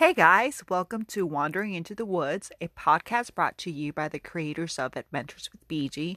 Hey guys, welcome to Wandering into the Woods, a podcast brought to you by the creators of Adventures with BG.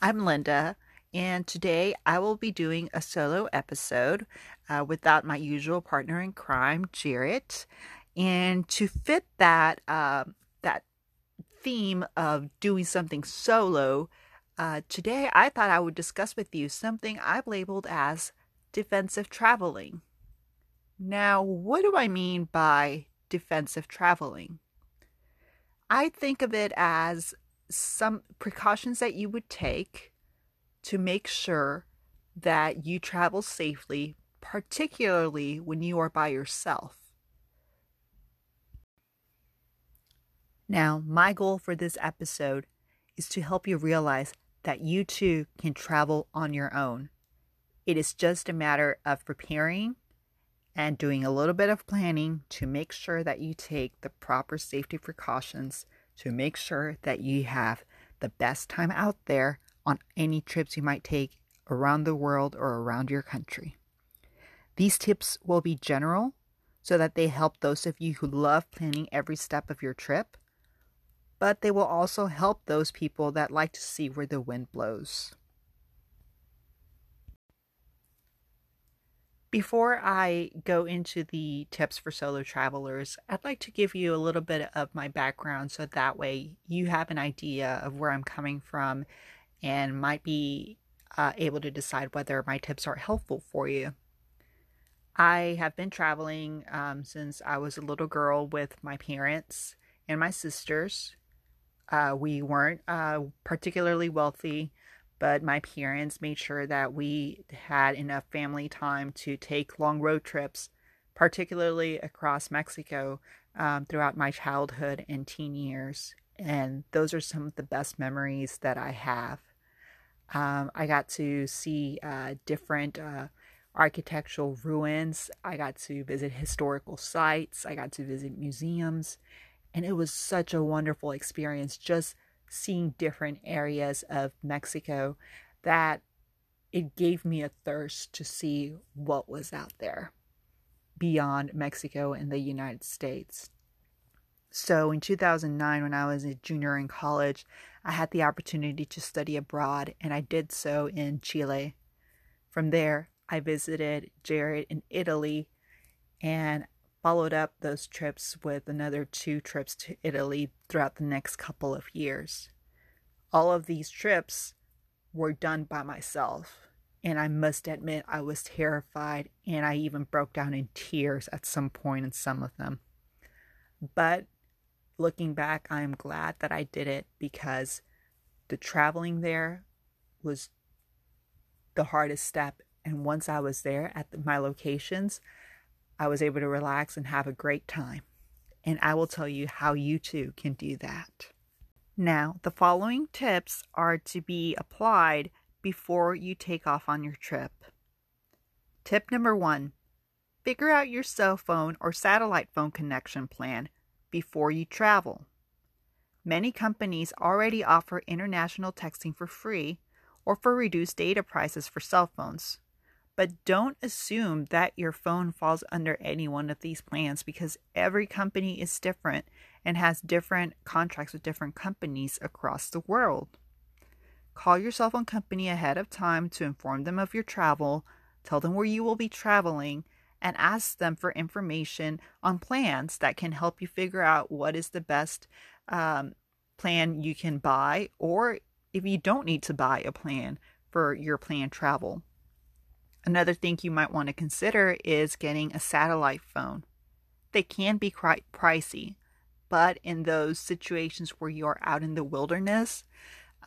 I'm Linda, and today I will be doing a solo episode without my usual partner in crime, Jarrett. And to fit that that theme of doing something solo, today I thought I would discuss with you something I've labeled as defensive traveling. Now, what do I mean by defensive traveling? I think of it as some precautions that you would take to make sure that you travel safely, particularly when you are by yourself. Now, my goal for this episode is to help you realize that you too can travel on your own. It is just a matter of preparing and doing a little bit of planning to make sure that you take the proper safety precautions to make sure that you have the best time out there on any trips you might take around the world or around your country. These tips will be general so that they help those of you who love planning every step of your trip, but they will also help those people that like to see where the wind blows. Before I go into the tips for solo travelers, I'd like to give you a little bit of my background so that way you have an idea of where I'm coming from and might be able to decide whether my tips are helpful for you. I have been traveling since I was a little girl with my parents and my sisters. We weren't particularly wealthy, but my parents made sure that we had enough family time to take long road trips, particularly across Mexico, throughout my childhood and teen years. And those are some of the best memories that I have. I got to see different architectural ruins. I got to visit historical sites. I got to visit museums. And it was such a wonderful experience just seeing different areas of Mexico that it gave me a thirst to see what was out there beyond Mexico and the United States. So in 2009, when I was a junior in college, I had the opportunity to study abroad, and I did so in Chile. From there, I visited Jarrett in Italy and followed up those trips with another 2 trips to Italy throughout the next couple of years. All of these trips were done by myself, and I must admit I was terrified, and I even broke down in tears at some point in some of them. But looking back, I am glad that I did it because the traveling there was the hardest step, and once I was there at my locations, I was able to relax and have a great time. And I will tell you how you too can do that. Now, the following tips are to be applied before you take off on your trip. Tip number 1, figure out your cell phone or satellite phone connection plan before you travel. Many companies already offer international texting for free or for reduced data prices for cell phones. But don't assume that your phone falls under any one of these plans because every company is different and has different contracts with different companies across the world. Call your cell phone company ahead of time to inform them of your travel, tell them where you will be traveling, and ask them for information on plans that can help you figure out what is the best plan you can buy or if you don't need to buy a plan for your planned travel. Another thing you might want to consider is getting a satellite phone. They can be quite pricey, but in those situations where you are out in the wilderness,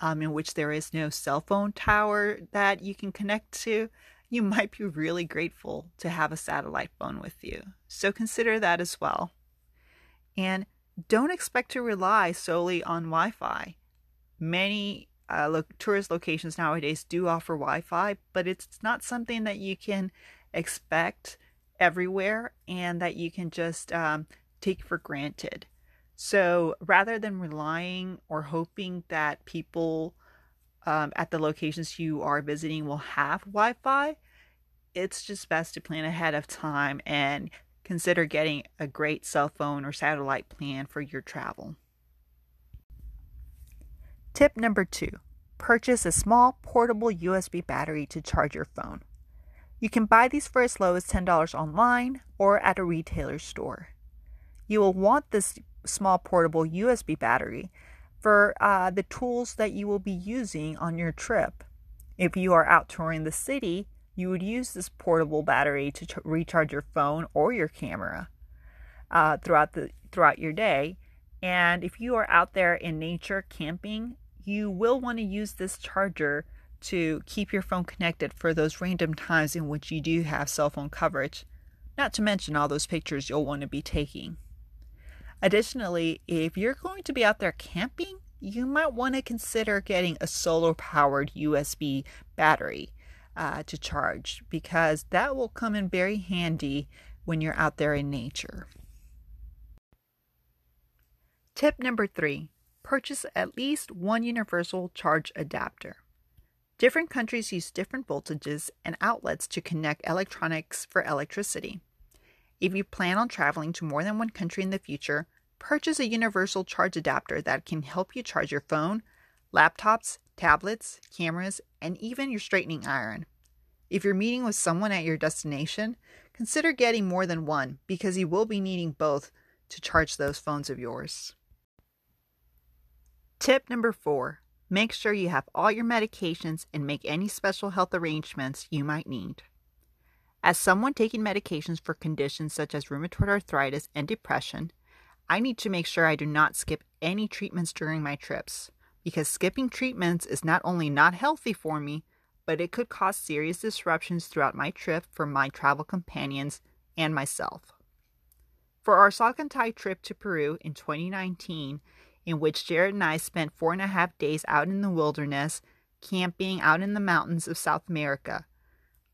in which there is no cell phone tower that you can connect to, you might be really grateful to have a satellite phone with you. So consider that as well. And don't expect to rely solely on Wi-Fi. Many tourist locations nowadays do offer Wi-Fi, but it's not something that you can expect everywhere and that you can just take for granted. So rather than relying or hoping that people at the locations you are visiting will have Wi-Fi, it's just best to plan ahead of time and consider getting a great cell phone or satellite plan for your travel. Tip number 2, purchase a small portable USB battery to charge your phone. You can buy these for as low as $10 online or at a retailer store. You will want this small portable USB battery for the tools that you will be using on your trip. If you are out touring the city, you would use this portable battery to recharge your phone or your camera throughout your day. And if you are out there in nature camping, you will want to use this charger to keep your phone connected for those random times in which you do have cell phone coverage, not to mention all those pictures you'll want to be taking. Additionally, if you're going to be out there camping, you might want to consider getting a solar-powered USB battery to charge, because that will come in very handy when you're out there in nature. Tip number 3, purchase at least one universal charge adapter. Different countries use different voltages and outlets to connect electronics for electricity. If you plan on traveling to more than one country in the future, purchase a universal charge adapter that can help you charge your phone, laptops, tablets, cameras, and even your straightening iron. If you're meeting with someone at your destination, consider getting more than one, because you will be needing both to charge those phones of yours. Tip number 4, make sure you have all your medications and make any special health arrangements you might need. As someone taking medications for conditions such as rheumatoid arthritis and depression, I need to make sure I do not skip any treatments during my trips, because skipping treatments is not only not healthy for me, but it could cause serious disruptions throughout my trip for my travel companions and myself. For our Salkantay trip to Peru in 2019, in which Jarrett and I spent 4.5 days out in the wilderness, camping out in the mountains of South America,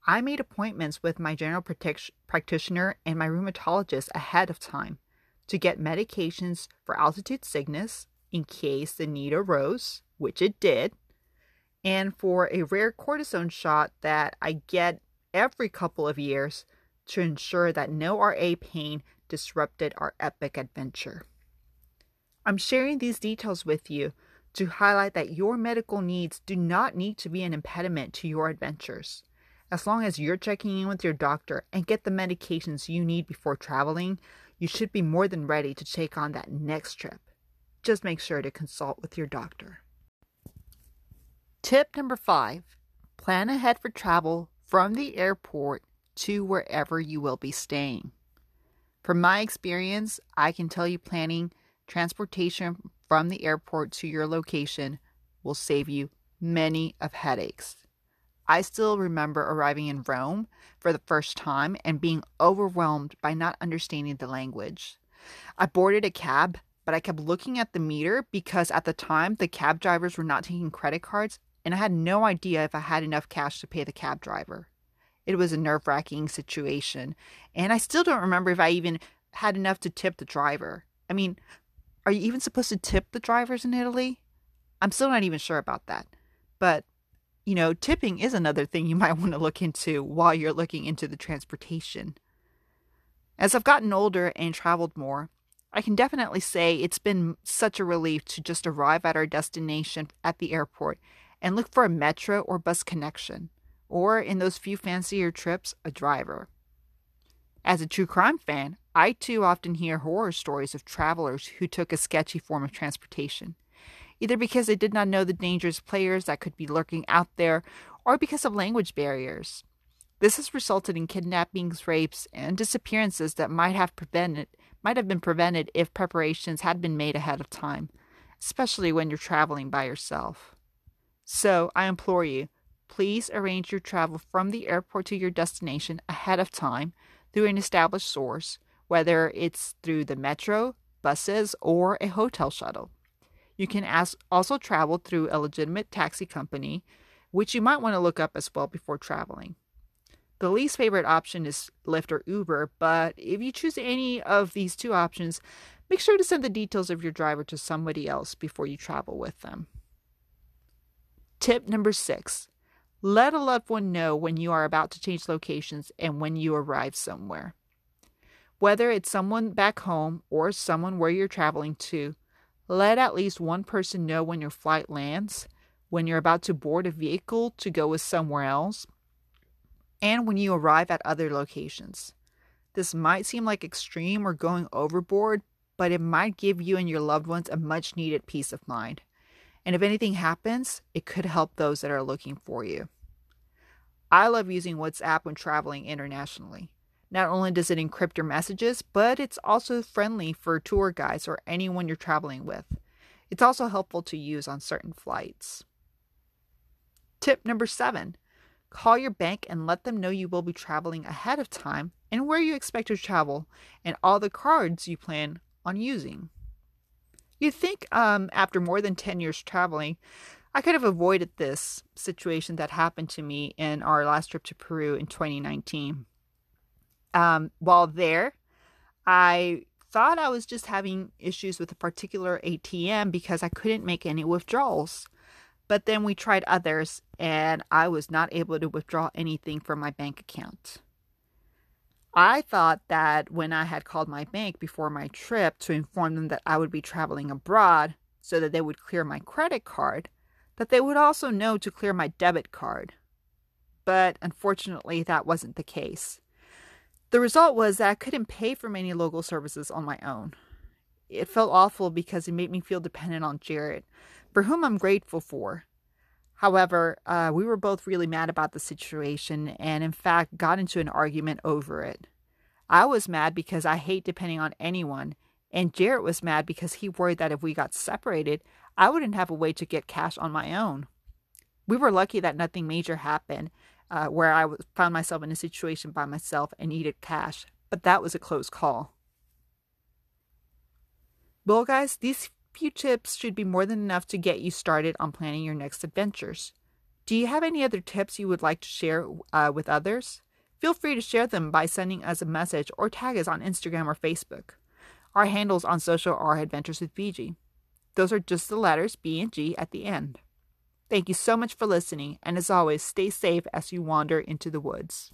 I made appointments with my general practitioner and my rheumatologist ahead of time to get medications for altitude sickness, in case the need arose, which it did, and for a rare cortisone shot that I get every couple of years to ensure that no RA pain disrupted our epic adventure. I'm sharing these details with you to highlight that your medical needs do not need to be an impediment to your adventures, as long as you're checking in with your doctor and get the medications you need before traveling. You should be more than ready to take on that next trip. Just make sure to consult with your doctor. Tip number 5, plan ahead for travel from the airport to wherever you will be staying. From my experience, I can tell you planning transportation from the airport to your location will save you many of headaches. I still remember arriving in Rome for the first time and being overwhelmed by not understanding the language. I boarded a cab, but I kept looking at the meter because at the time the cab drivers were not taking credit cards, and I had no idea if I had enough cash to pay the cab driver. It was a nerve-wracking situation, and I still don't remember if I even had enough to tip the driver. I mean, are you even supposed to tip the drivers in Italy? I'm still not even sure about that. But, you know, tipping is another thing you might want to look into while you're looking into the transportation. As I've gotten older and traveled more, I can definitely say it's been such a relief to just arrive at our destination at the airport and look for a metro or bus connection, or in those few fancier trips, a driver. As a true crime fan, I too often hear horror stories of travelers who took a sketchy form of transportation, either because they did not know the dangerous players that could be lurking out there, or because of language barriers. This has resulted in kidnappings, rapes, and disappearances that might have been prevented if preparations had been made ahead of time, especially when you're traveling by yourself. So I implore you, please arrange your travel from the airport to your destination ahead of time through an established source, whether it's through the metro, buses, or a hotel shuttle. You can also travel through a legitimate taxi company, which you might want to look up as well before traveling. The least favorite option is Lyft or Uber, but if you choose any of these two options, make sure to send the details of your driver to somebody else before you travel with them. Tip number 6, let a loved one know when you are about to change locations and when you arrive somewhere. Whether it's someone back home or someone where you're traveling to, let at least one person know when your flight lands, when you're about to board a vehicle to go somewhere else, and when you arrive at other locations. This might seem like extreme or going overboard, but it might give you and your loved ones a much needed peace of mind. And if anything happens, it could help those that are looking for you. I love using WhatsApp when traveling internationally. Not only does it encrypt your messages, but it's also friendly for tour guides or anyone you're traveling with. It's also helpful to use on certain flights. Tip number 7. Call your bank and let them know you will be traveling ahead of time and where you expect to travel and all the cards you plan on using. You'd think after more than 10 years traveling, I could have avoided this situation that happened to me in our last trip to Peru in 2019. While there, I thought I was just having issues with a particular ATM because I couldn't make any withdrawals. But then we tried others and I was not able to withdraw anything from my bank account. I thought that when I had called my bank before my trip to inform them that I would be traveling abroad so that they would clear my credit card, that they would also know to clear my debit card. But unfortunately, that wasn't the case. The result was that I couldn't pay for many local services on my own. It felt awful because it made me feel dependent on Jarrett, for whom I'm grateful for. However, we were both really mad about the situation and, in fact, got into an argument over it. I was mad because I hate depending on anyone, and Jarrett was mad because he worried that if we got separated, I wouldn't have a way to get cash on my own. We were lucky that nothing major happened, where I found myself in a situation by myself and needed cash, but that was a close call. Well, guys, these few tips should be more than enough to get you started on planning your next adventures. Do you have any other tips you would like to share with others? Feel free to share them by sending us a message or tag us on Instagram or Facebook. Our handles on social are Adventures with BG. Those are just the letters B and G at the end. Thank you so much for listening, and as always, stay safe as you wander into the woods.